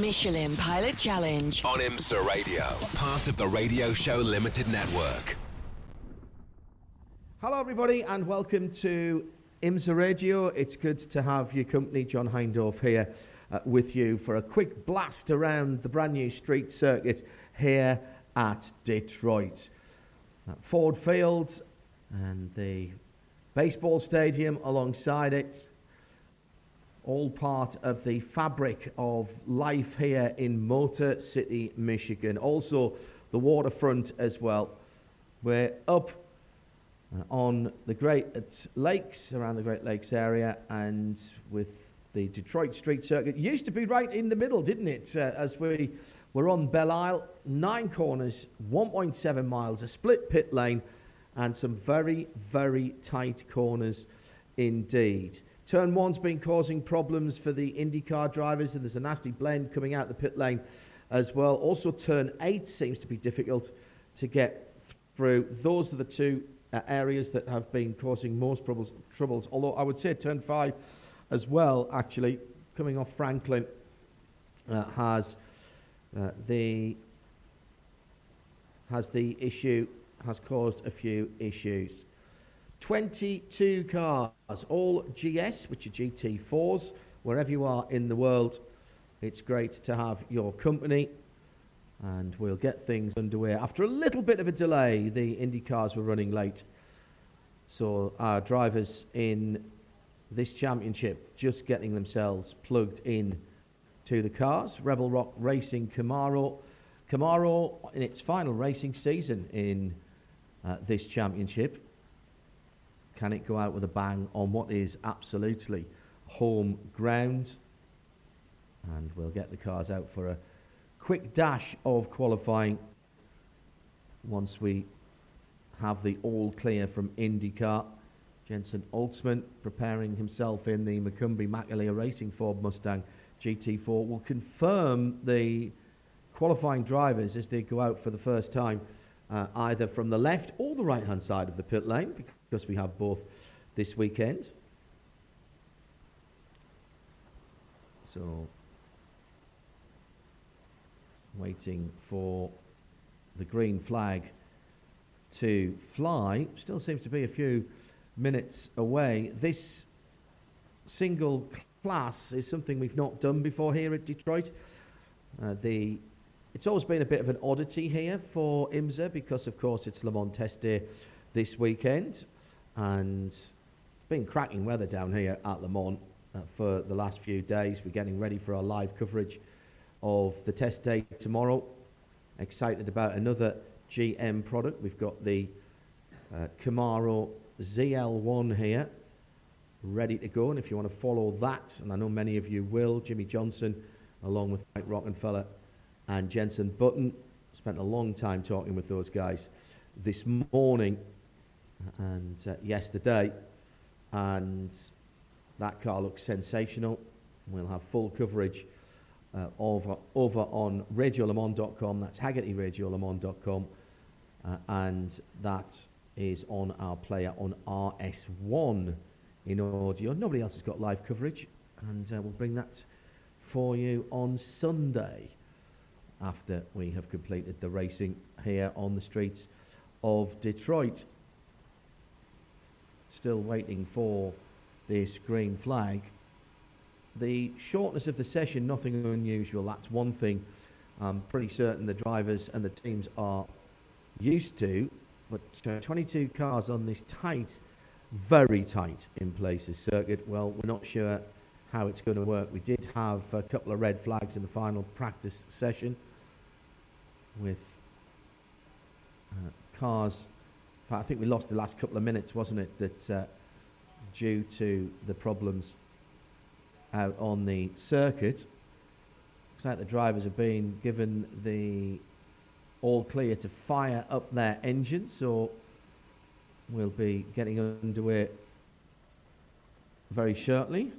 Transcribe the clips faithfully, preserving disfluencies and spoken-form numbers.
Michelin Pilot Challenge on IMSA Radio, part of the Radio Show Limited network. Hello everybody and welcome to IMSA Radio. It's good to have your company. John Heindorf here uh, with you for a quick blast around the brand new street circuit here at Detroit. At Ford Field and the baseball stadium alongside it. All part of the fabric of life here in Motor City, Michigan. Also, the waterfront as well. We're up on the Great Lakes, around the Great Lakes area, and with the Detroit Street Circuit. It used to be right in the middle, didn't it? Uh, as we were on Belle Isle, nine corners, one point seven miles, a split pit lane, and some very, very tight corners indeed. Turn one's been causing problems for the IndyCar drivers, and there's a nasty blend coming out the pit lane as well. Also, turn eight seems to be difficult to get through. Those are the two uh, areas that have been causing most troubles, troubles, although I would say turn five as well, actually, coming off Franklin, uh, has uh, the has the issue, has caused a few issues. twenty-two cars, all G S, which are G T fours. Wherever you are in the world, it's great to have your company, and we'll get things underway. After a little bit of a delay, the Indy cars were running late, so our drivers in this championship just getting themselves plugged in to the cars. Rebel Rock Racing Camaro, Camaro in its final racing season in uh, this championship. Can it go out with a bang on what is absolutely home ground? And we'll get the cars out for a quick dash of qualifying once we have the all clear from IndyCar. Jensen Altzman preparing himself in the McCombie Macaulay Racing Ford Mustang G T four will confirm the qualifying drivers as they go out for the first time, uh, either from the left or the right-hand side of the pit lane, because because we have both this weekend. So, waiting for the green flag to fly. Still seems to be a few minutes away. This single class is something we've not done before here at Detroit. Uh, the it's always been a bit of an oddity here for IMSA because, of course, it's Le Mans Test Day this weekend. And it's been cracking weather down here at Le Mans uh, for the last few days. We're getting ready for our live coverage of the test day tomorrow. Excited about another G M product. We've got the uh, Camaro Z L one here, ready to go. And if you want to follow that, and I know many of you will, Jimmy Johnson, along with Mike Rockenfeller and Jensen Button, spent a long time talking with those guys this morning and uh, yesterday, and that car looks sensational. We'll have full coverage uh, over over on radio lemon dot com. That's haggerty radio lemon dot com, uh, and that is on our player on R S one in audio. Nobody else has got live coverage, and uh, we'll bring that for you on Sunday after we have completed the racing here on the streets of Detroit. Still waiting for this green flag. The shortness of the session, nothing unusual. That's one thing I'm pretty certain the drivers and the teams are used to. But uh, twenty-two cars on this tight, very tight in places circuit. Well, we're not sure how it's going to work. We did have a couple of red flags in the final practice session with uh, cars. I think we lost the last couple of minutes, wasn't it, that uh, due to the problems out on the circuit. Looks like the drivers have been given the all clear to fire up their engines, so we'll be getting underway very shortly.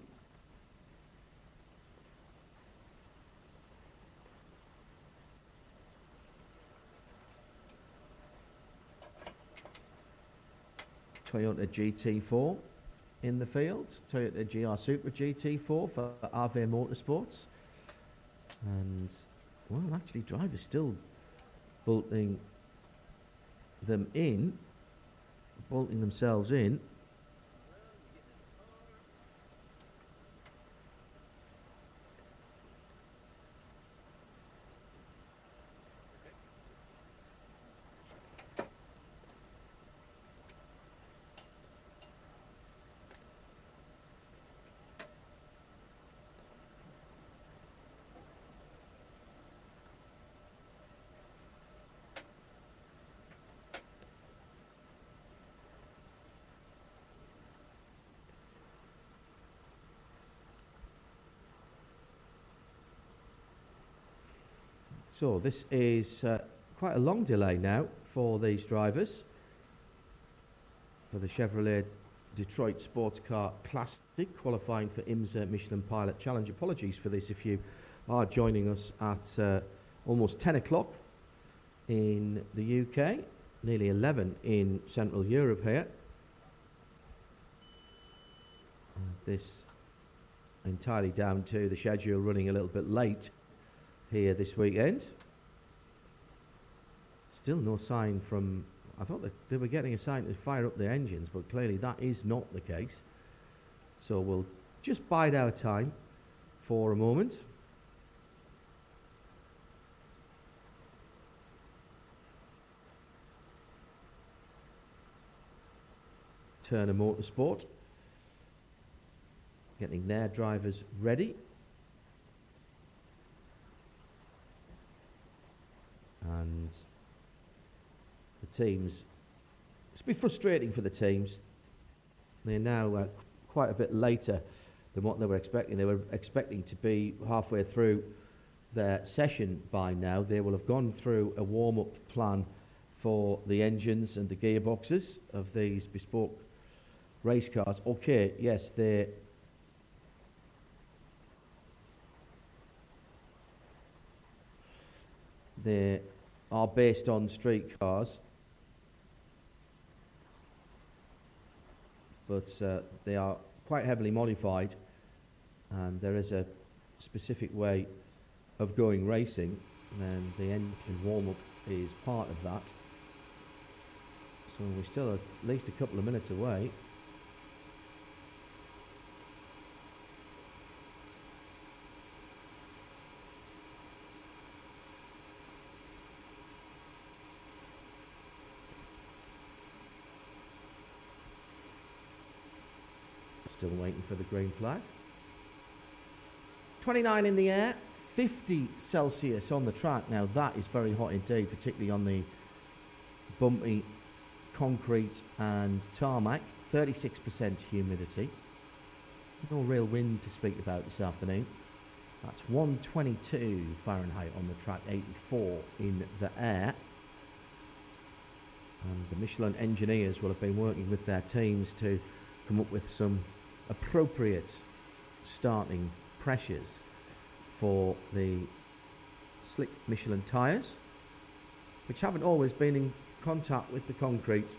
Toyota G T four in the field, Toyota G R Supra G T four for R V Motorsports. And, well, actually, drivers still bolting them in, bolting themselves in. So this is uh, quite a long delay now for these drivers, for the Chevrolet Detroit Sports Car Classic, qualifying for IMSA Michelin Pilot Challenge. Apologies for this if you are joining us at uh, almost ten o'clock in the U K, nearly eleven in Central Europe here. And this entirely down to the schedule running a little bit late here this weekend. Still no sign from, I thought that they were getting a sign to fire up their engines, but clearly that is not the case. So we'll just bide our time for a moment. Turner Motorsport getting their drivers ready. And the teams, it's been frustrating for the teams. They're now uh, quite a bit later than what they were expecting. They were expecting to be halfway through their session by now. They will have gone through a warm-up plan for the engines and the gearboxes of these bespoke race cars. Okay, yes, they they are based on street cars, but uh, they are quite heavily modified, and there is a specific way of going racing, and the engine warm-up is part of that. So we're still at least a couple of minutes away. Still waiting for the green flag. twenty-nine in the air, fifty Celsius on the track. Now that is very hot indeed, particularly on the bumpy concrete and tarmac. thirty-six percent humidity. No real wind to speak about this afternoon. That's one twenty-two Fahrenheit on the track, eighty-four in the air. And the Michelin engineers will have been working with their teams to come up with some appropriate starting pressures for the slick Michelin tyres, which haven't always been in contact with the concrete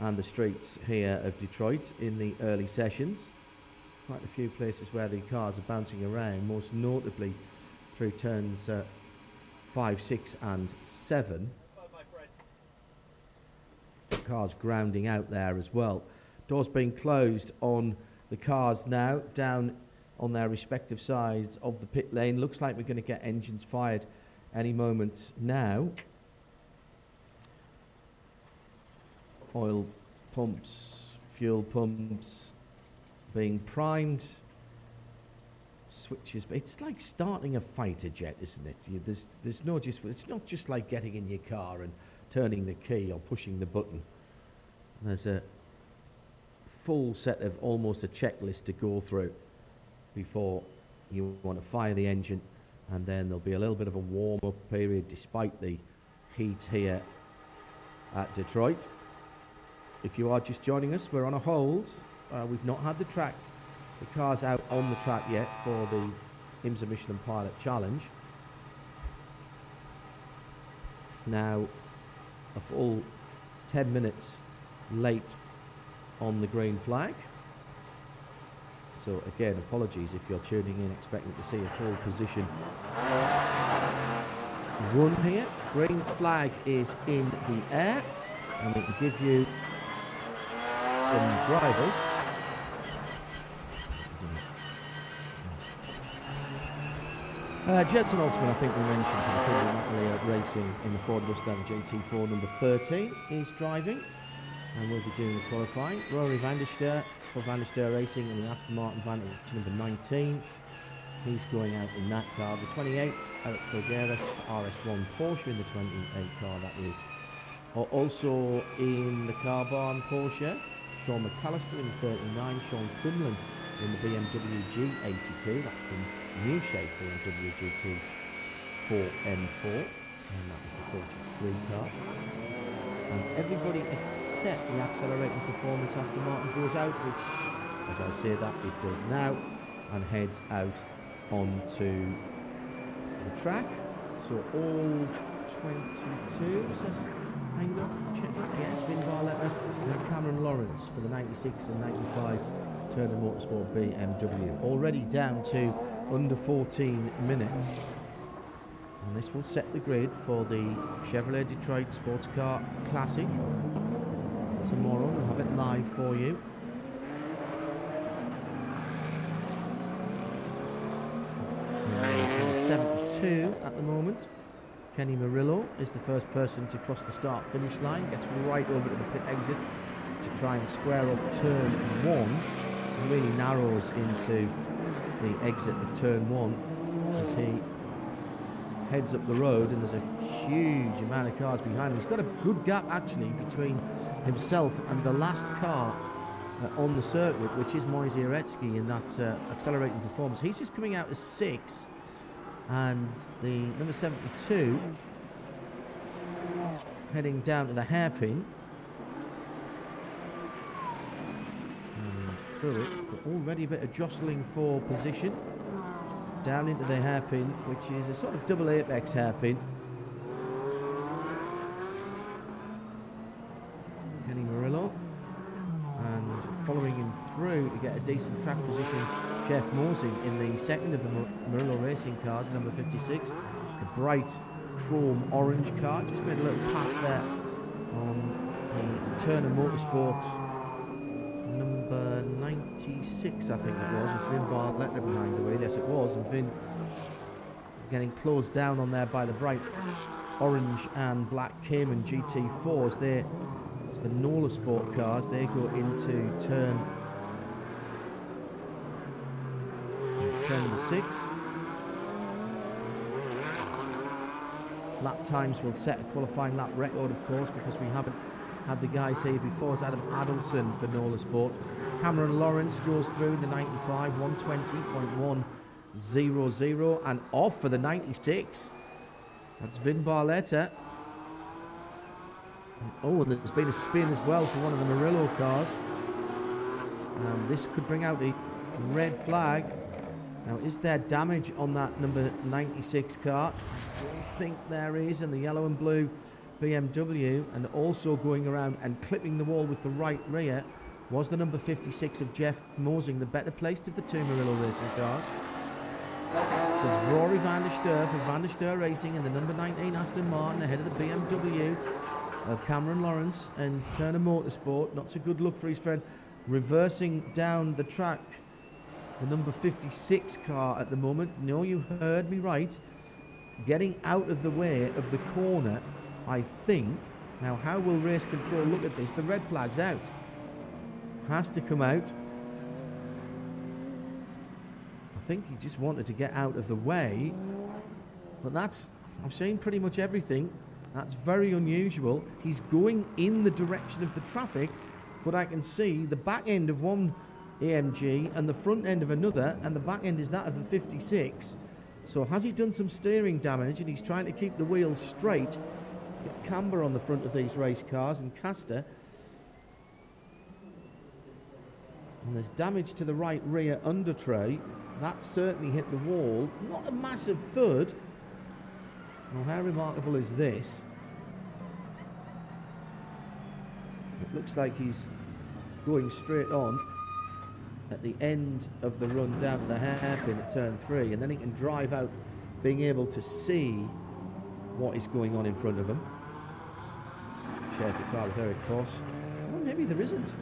and the streets here of Detroit in the early sessions. Quite a few places where the cars are bouncing around, most notably through turns uh, five, six and seven. The cars grounding out there as well. Doors being closed on the cars now, down on their respective sides of the pit lane. Looks like we're going to get engines fired any moment now. Oil pumps, fuel pumps being primed switches, but it's like starting a fighter jet, isn't it? You, there's there's no just it's not just like getting in your car and turning the key or pushing the button. There's a full set of almost a checklist to go through before you want to fire the engine, and then there'll be a little bit of a warm-up period despite the heat here at Detroit. If you are just joining us, we're on a hold. Uh, we've not had the track, the car's out on the track yet for the IMSA Michelin Pilot Challenge. Now a full ten minutes late on the green flag. So again, apologies if you're tuning in expecting to see a full position run here. Green flag is in the air, and we can give you some drivers. Uh, Jensen Altzman, I think we mentioned, McCombie Macaulay Racing in the Ford Mustang G T four number thirteen, is driving and will be doing the qualifying. Rory van der Stur for Van der Stur Racing in the Aston Martin Vantage number nineteen. He's going out in that car. The twenty-eight, Eric Filgueras for R S one Porsche in the twenty-eight car, that is. Also in the car barn Porsche, Sean McAllister in the thirty-nine, Sean Quinlan in the B M W G eighty-two, that's the new shape B M W G T four M four, and that is the forty-three car. And everybody except the Accelerating Performance Aston Martin goes out, which, as I say that, it does now, and heads out onto the track. So all twenty-two, says Heindorf, yes, Vin Barletta, and Cameron Lawrence for the ninety-six and ninety-five Turner Motorsport B M W. Already down to under fourteen minutes. And this will set the grid for the Chevrolet Detroit Sports Car Classic. Tomorrow we'll have it live for you. seventy-two at the moment. Kenny Murillo is the first person to cross the start-finish line, gets right over to the pit exit to try and square off turn one, and really narrows into the exit of turn one as he heads up the road, and there's a huge amount of cars behind him. He's got a good gap, actually, between himself and the last car uh, on the circuit, which is Moisey Uretsky in that uh, Accelerating Performance. He's just coming out as six, and the number seventy-two heading down to the hairpin and through it. Got already a bit of jostling for position down into the hairpin, which is a sort of double apex hairpin. Kenny Murillo, and following him through to get a decent track position, Jeff Mozingo in the second of the Murillo Racing cars, number fifty-six, the bright chrome orange car. Just made a little pass there on the Turner Motorsport number ninety-six, I think it was, with Vin Barletta behind the wheel. Yes, it was, and Vin getting closed down on there by the bright orange and black Cayman G T fours. There, it's the Nola Sport cars. They go into turn. Turn number six. Lap times will set a qualifying lap record, of course, because we haven't had the guys here before. It's Adam Adelson for Nola Sport. Cameron Lawrence goes through the ninety-five, one twenty point one hundred, and off for the ninety-six. That's Vin Barletta. Oh, and there's been a spin as well for one of the Murillo cars. Um, this could bring out a red flag. Now, is there damage on that number ninety-six car? I don't think there is, and the yellow and blue B M W, and also going around and clipping the wall with the right rear was the number fifty-six of Jeff Mozingo, the better placed of the two Murillo Racing cars. So it's Rory van der Stur for Van der Stur Racing and the number nineteen Aston Martin ahead of the B M W of Cameron Lawrence and Turner Motorsport. Not so good look for his friend. Reversing down the track, the number fifty-six car at the moment, no, you heard me right, getting out of the way of the corner, I think. Now, how will race control look at this? The red flag's out. Has to come out. I think he just wanted to get out of the way. But that's, I've seen pretty much everything. That's very unusual. He's going in the direction of the traffic, but I can see the back end of one A M G and the front end of another, and the back end is that of the fifty-six. So has he done some steering damage, and he's trying to keep the wheels straight? With camber on the front of these race cars and caster. And there's damage to the right rear under tray. That certainly hit the wall. Not a massive thud. Well, how remarkable is this? It looks like he's going straight on at the end of the run down to the hairpin at turn three, and then he can drive out, being able to see what is going on in front of him. Shares the car with Eric Foss. Well, maybe there isn't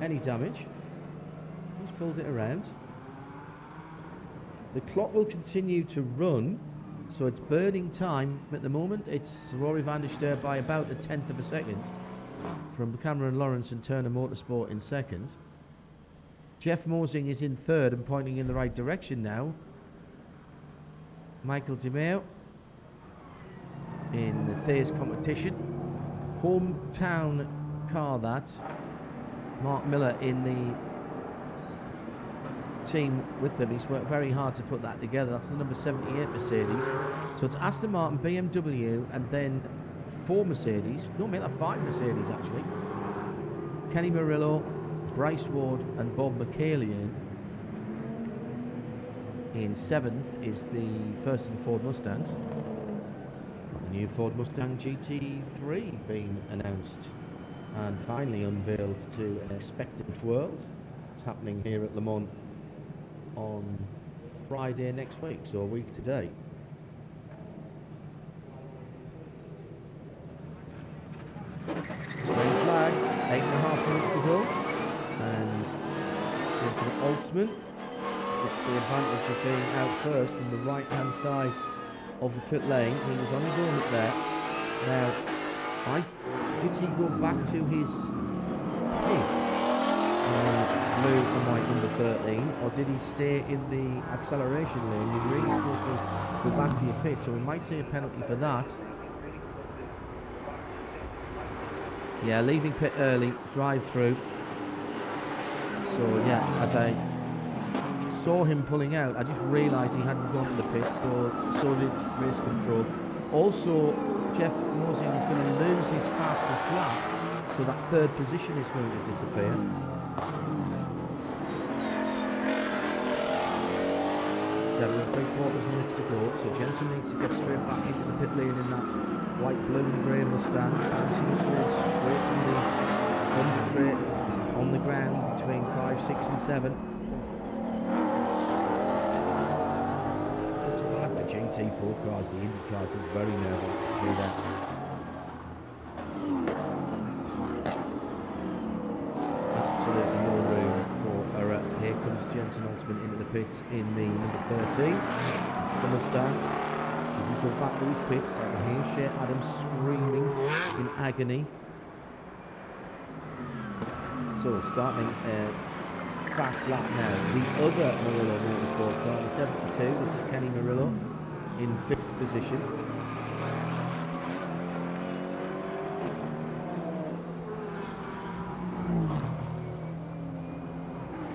any damage. He's pulled it around. The clock will continue to run, so it's burning time at the moment. It's Rory van der Stur by about a tenth of a second from Cameron Lawrence and Turner Motorsport in seconds. Jeff Mosing is in third and pointing in the right direction now. Michael DiMeo in the Thayer's competition. Hometown car, that. Mark Miller in the team with them. He's worked very hard to put that together. That's the number seventy-eight Mercedes. So it's Aston Martin, B M W, and then four Mercedes. No, mate, that's five Mercedes, actually. Kenny Murillo, Bryce Ward, and Bob McCallion. In seventh is the first and Ford Mustangs. New Ford Mustang G T three being announced and finally unveiled to an expectant world. It's happening here at Le Mans on Friday next week, so a week today. Green flag, eight and a half minutes to go, and Jensen Altzman gets the advantage of being out first from the right-hand side of the pit lane. He was on his own there. Now, I did he go back to his pit in blue and white number thirteen, or did he stay in the acceleration lane? You're really supposed to go back to your pit, so we might see a penalty for that. Yeah, leaving pit early, drive through. So yeah, as I saw him pulling out, I just realised he hadn't gone to the pit, so so did race control. Also, Jeff Mozingo is going to lose his fastest lap, so that third position is going to disappear. Seven and three quarters minutes to go, so Jensen needs to get straight back into the pit lane in that white, blue and grey Mustang, bouncing its way straight from the under tray on the ground between five, six and seven. G T four cars, the Indy cars look very nervous through that. Absolutely no room for error. Here comes Jensen Altzman into the pits in the number thirteen. It's the Mustang. Didn't go back to his pits. I can hear Shea Adams screaming in agony. So starting Uh, fast lap now. The other Murillo Motorsport car, the seventy-two, this is Kenny Murillo in fifth position.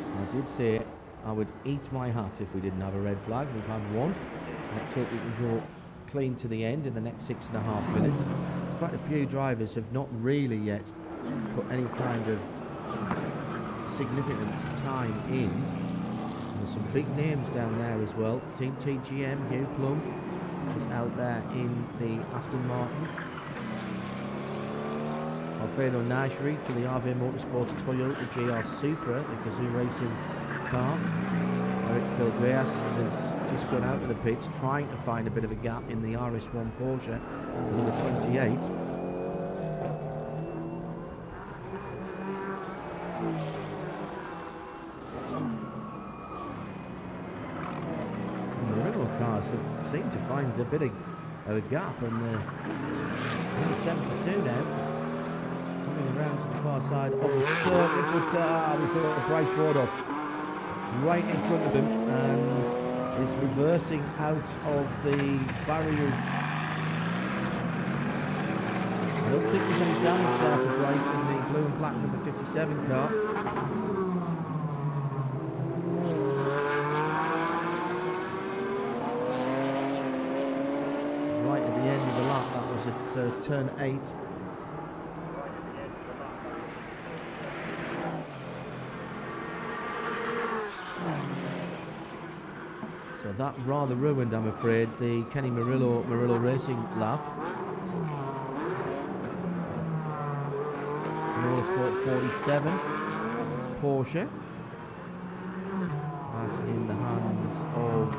I did say I would eat my hat if we didn't have a red flag. We've had one. Let's hope we can go clean to the end in the next six and a half minutes. Quite a few drivers have not really yet put any kind of significant time in. There's some big names down there as well. Team T G M, Hugh Plum is out there in the Aston Martin. Alfredo Najri for the R V Motorsports Toyota G R Supra, the Gazoo Racing car. Eric Filgueras has just gone out of the pits, trying to find a bit of a gap in the R S one Porsche, number twenty-eight. Have seemed to find a bit of a gap, and the number seventy-two now coming around to the far side of the circuit, but uh, we thought the Bryce Ward off. right in front of him and is reversing out of the barriers. I don't think there's any damage there for Bryce in the blue and black number fifty-seven car. At uh, turn eight. So that rather ruined, I'm afraid, the Kenny Murillo Murillo Racing lap. Nola Sport forty-seven Porsche. That's in the hands of.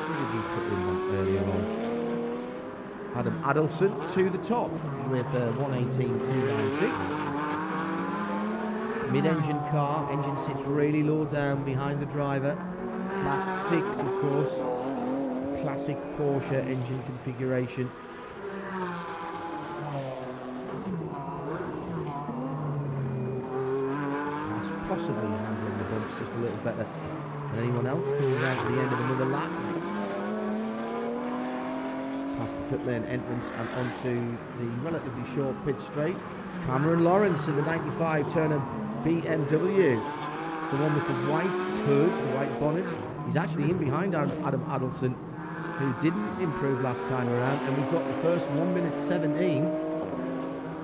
Who did we put in that earlier on? Adam Adelson to the top with uh, one eighteen two ninety-six. Mid-engine car, engine sits really low down behind the driver. Flat six, of course. Classic Porsche engine configuration. That's possibly handling the bumps just a little better than anyone else coming down to the end of another lap. Past the pit lane entrance and onto the relatively short pit straight. Cameron Lawrence in the ninety-five Turner B M W. It's the one with the white hood, the white bonnet. He's actually in behind Adam Adelson, who didn't improve last time around. And we've got the first one minute seventeen.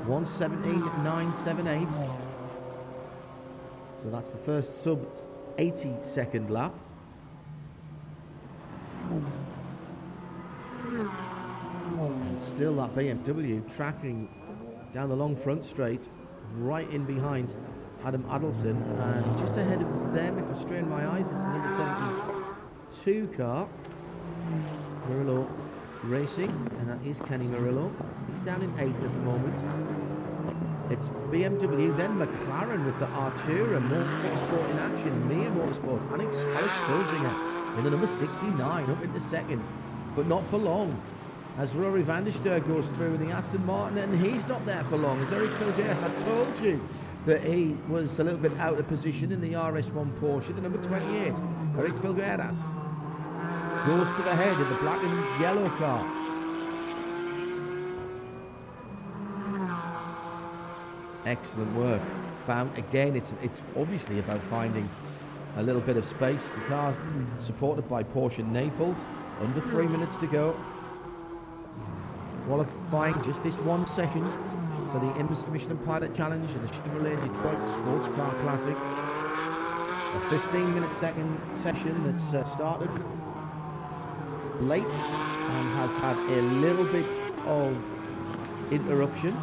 one seventeen nine seventy-eight. So that's the first sub eighty second lap. Still that B M W tracking down the long front straight, right in behind Adam Adelson, and just ahead of them, if I strain my eyes, it's the number seventy-two car, Murillo Racing, and that is Kenny Murillo. He's down in eighth at the moment. It's B M W, then McLaren with the Artura, Motorsport in action, Mia Motorsport, Alex, Alex Filzinger in the number sixty-nine, up into second, but not for long. As Rory van der Stur goes through with the Aston Martin, and he's not there for long. As Eric Filgueras, I told you that he was a little bit out of position in the R S one Porsche, the number twenty-eight. Eric Filgueras goes to the head in the black and yellow car. Excellent work. Found again, it's, it's obviously about finding a little bit of space. The car supported by Porsche Naples, under three minutes to go. Qualifying just this one session for the IMSA Michelin Pilot Challenge and the Chevrolet Detroit Sports Car Classic. A fifteen minute second session that's uh, started late and has had a little bit of interruption.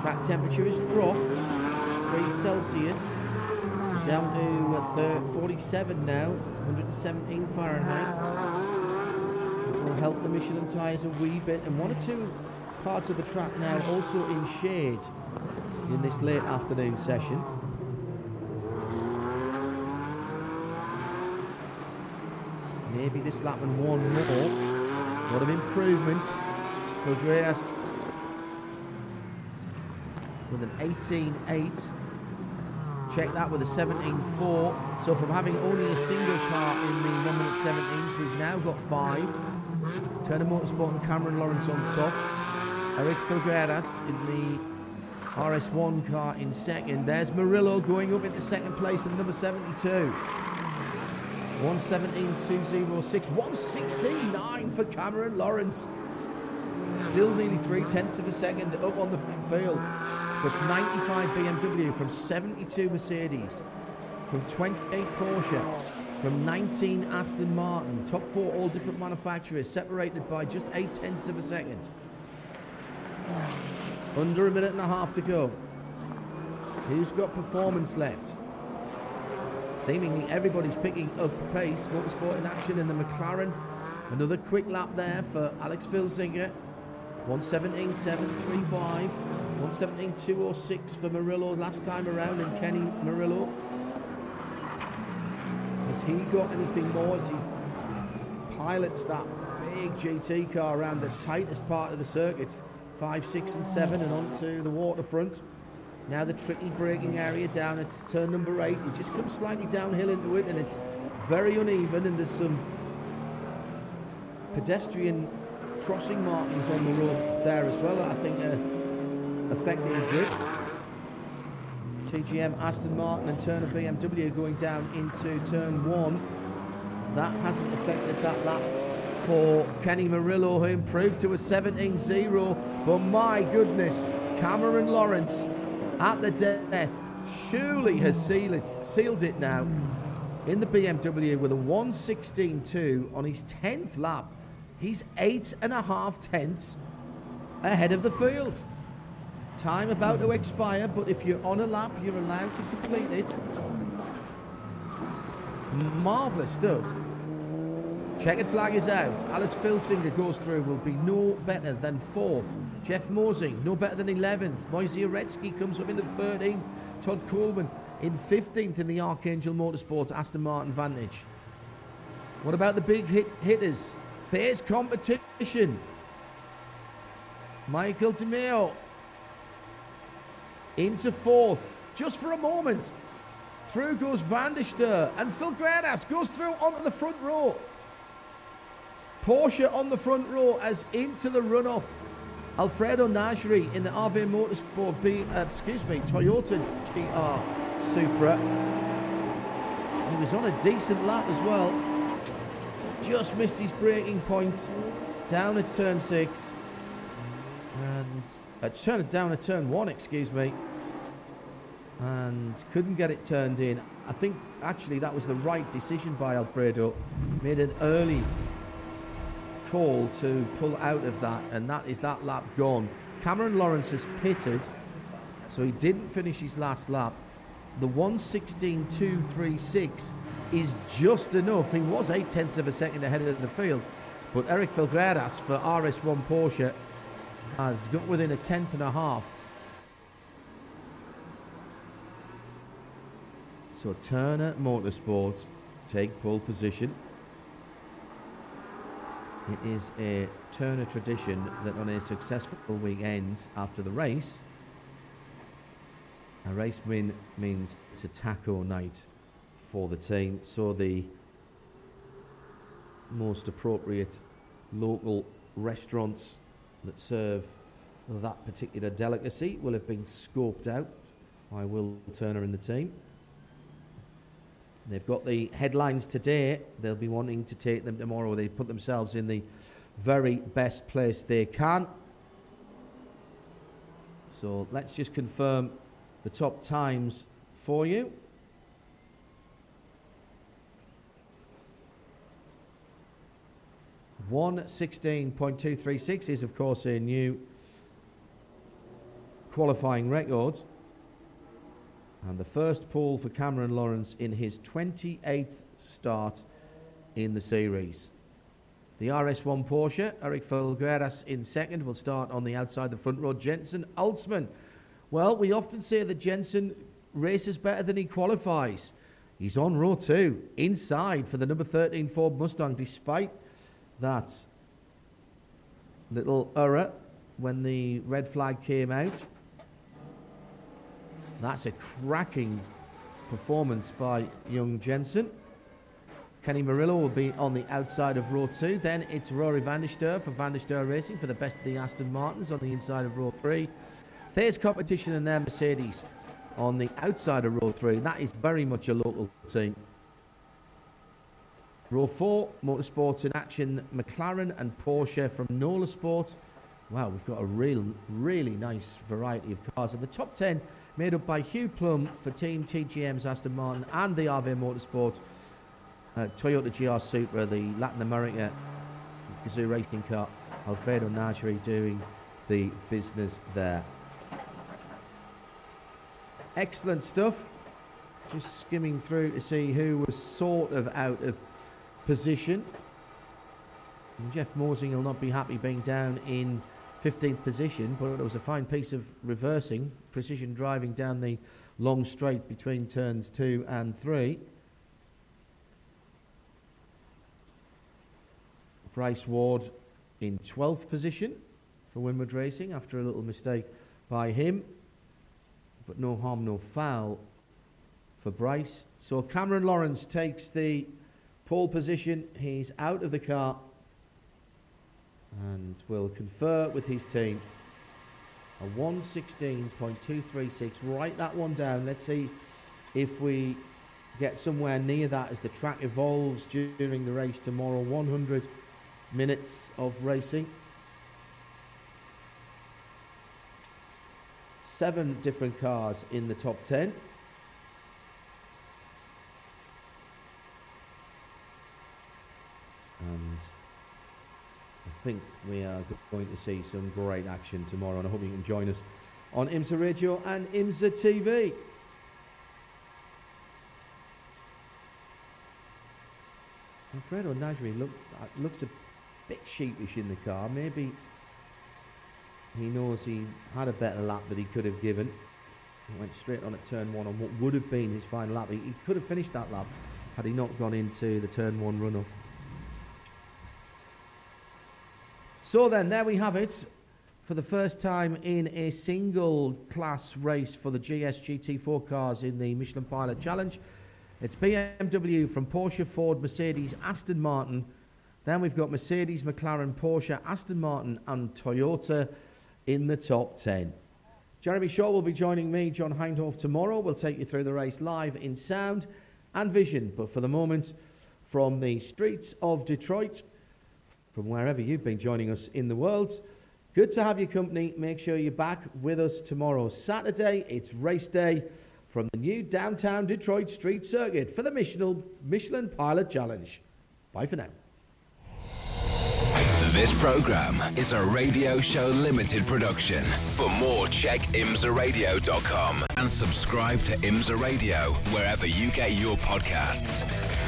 Track temperature has dropped three Celsius down to uh, third, forty-seven now, one seventeen Fahrenheit. Will help the Michelin tyres a wee bit, and one or two parts of the track now also in shade in this late afternoon session. Maybe this lap and one more. A lot of improvement for Grace with an eighteen eight. Check that with a seventeen four. So from having only a single car in the one minute seventeens, we've now got five. Turner Motorsport and Cameron Lawrence on top. Eric Filgueras in the R S one car in second. There's Murillo going up into second place in number seventy-two. one seventeen two oh six. one sixteen nine for Cameron Lawrence. Still nearly three tenths of a second up on the field. So it's ninety-five B M W from seventy-two Mercedes, from twenty-eight Porsche, from nineteen Aston Martin, top four all different manufacturers, separated by just eight tenths of a second. Under a minute and a half to go. Who's got performance left? Seemingly everybody's picking up pace. Motorsport in action in the McLaren. Another quick lap there for Alex Filzinger. one seventeen seven thirty-five, one seventeen two oh six for Murillo last time around, and Kenny Murillo. Has he got anything more as he pilots that big G T car around the tightest part of the circuit? Five, six and seven and onto the waterfront. Now the tricky braking area down at turn number eight. You just come slightly downhill into it, and it's very uneven, and there's some pedestrian crossing markings on the road there as well, I think, uh, affecting the grid. T G M, Aston Martin and Turner B M W going down into turn one. That hasn't affected that lap for Kenny Murillo, who improved to a seventeen zero. But my goodness, Cameron Lawrence at the death surely has sealed it, sealed it now in the B M W with a one sixteen two on his tenth lap. He's eight and a half tenths ahead of the field. Time about to expire, but if you're on a lap, you're allowed to complete it. Marvellous stuff. Checkered flag is out. Alex Filzinger goes through, will be no better than fourth. Jeff Mozingo, no better than eleventh. Moisey Uretsky comes up into thirteenth. Todd Coleman in fifteenth in the Archangel Motorsport Aston Martin Vantage. What about the big hit hitters? There's competition. Michael DiMeo into fourth, just for a moment. Through goes Van der Stur, and Filgueras goes through onto the front row. Porsche on the front row as into the runoff. Alfredo Najri in the R V Motorsport B, uh, excuse me, Toyota G R Supra. He was on a decent lap as well. Just missed his braking point down at turn six, and uh, turned it down at turn one, excuse me, and couldn't get it turned in. I think actually that was the right decision by Alfredo. Made an early call to pull out of that, and that is that lap gone. Cameron Lawrence has pitted, so he didn't finish his last lap. The one sixteen two thirty-six is just enough. He was eight tenths of a second ahead of the field, but Eric Filgueras for R S one Porsche has got within a tenth and a half. So Turner Motorsport take pole position. It is a Turner tradition that on a successful weekend after the race, a race win means it's a taco night for the team. So the most appropriate local restaurants that serve that particular delicacy will have been scoped out by Will Turner and the team. They've got the headlines today. They'll be wanting to take them tomorrow. They put themselves in the very best place they can. So let's just confirm the top times for you. one sixteen two thirty-six is, of course, a new qualifying record. And the first pole for Cameron Lawrence in his twenty-eighth start in the series. The R S one Porsche, Eric Filgueras in second, will start on the outside the front row. Jensen Altzman. Well, we often say that Jensen races better than he qualifies. He's on row two, inside for the number thirteen Ford Mustang, despite that little error when the red flag came out. That's a cracking performance by young Jensen. Kenny Murillo will be on the outside of row two. Then it's Rory van der Stur for Van der Stur Racing for the best of the Aston Martins on the inside of row three. There's competition and their Mercedes on the outside of row three. That is very much a local team. Row four, Motorsport in Action, McLaren and Porsche from Nola Sport. Wow, we've got a real, really nice variety of cars. And the top ten made up by Hugh Plum for Team T G M's Aston Martin and the R V Motorsport uh, Toyota G R Supra, the Latin America Gazoo Racing Car. Alfredo Najri doing the business there. Excellent stuff. Just skimming through to see who was sort of out of position. And Jeff Mozingo will not be happy being down in fifteenth position, but it was a fine piece of reversing, precision driving down the long straight between turns two and three. Bryce Ward in twelfth position for Windward Racing after a little mistake by him. but no harm, no foul for Bryce. So Cameron Lawrence takes the pole position. He's out of the car and will confer with his team. A one sixteen point two three six. Write that one down. Let's see if we get somewhere near that as the track evolves during the race tomorrow. one hundred minutes of racing. Seven different cars in the top ten. And I think we are going to see some great action tomorrow, and I hope you can join us on IMSA Radio and IMSA T V. Alfredo Najri look, looks a bit sheepish in the car. Maybe he knows he had a better lap that he could have given. He went straight on at turn one on what would have been his final lap. He, he could have finished that lap had he not gone into the turn one runoff. So then, there we have it. For the first time in a single class race for the G S G T four cars in the Michelin Pilot Challenge, it's B M W from Porsche, Ford, Mercedes, Aston Martin. Then we've got Mercedes, McLaren, Porsche, Aston Martin and Toyota in the top ten. Jeremy Shaw will be joining me, John Heindorf, tomorrow. We'll take you through the race live in sound and vision. But for the moment, from the streets of Detroit, from wherever you've been joining us in the world, good to have your company. Make sure you're back with us tomorrow. Saturday, it's race day from the new downtown Detroit Street Circuit for the Michelin, Michelin Pilot Challenge. Bye for now. This program is a Radio Show Limited production. For more, check imsa radio dot com and subscribe to IMSA Radio wherever you get your podcasts.